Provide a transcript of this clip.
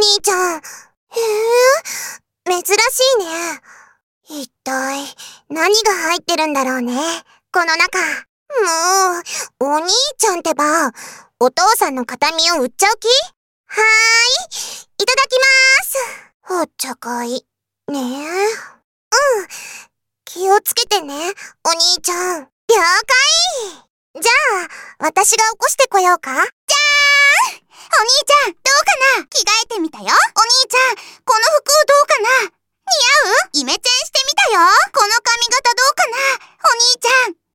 兄ちゃん。へえ、珍しいね。一体、何が入ってるんだろうね、この中。もう、お兄ちゃんってば、お父さんの形見を売っちゃう気？はーい、いただきまーす。おっちゃかい、ねえ。うん、気をつけてね、お兄ちゃん。了解。じゃあ、私が起こしてこようか。じゃーん！お兄ちゃん、どうかな？着替えてみたよ。お兄ちゃん、この服どうかな？似合う？イメチェンしてみたよ。この髪型どうかな？お兄ちゃん、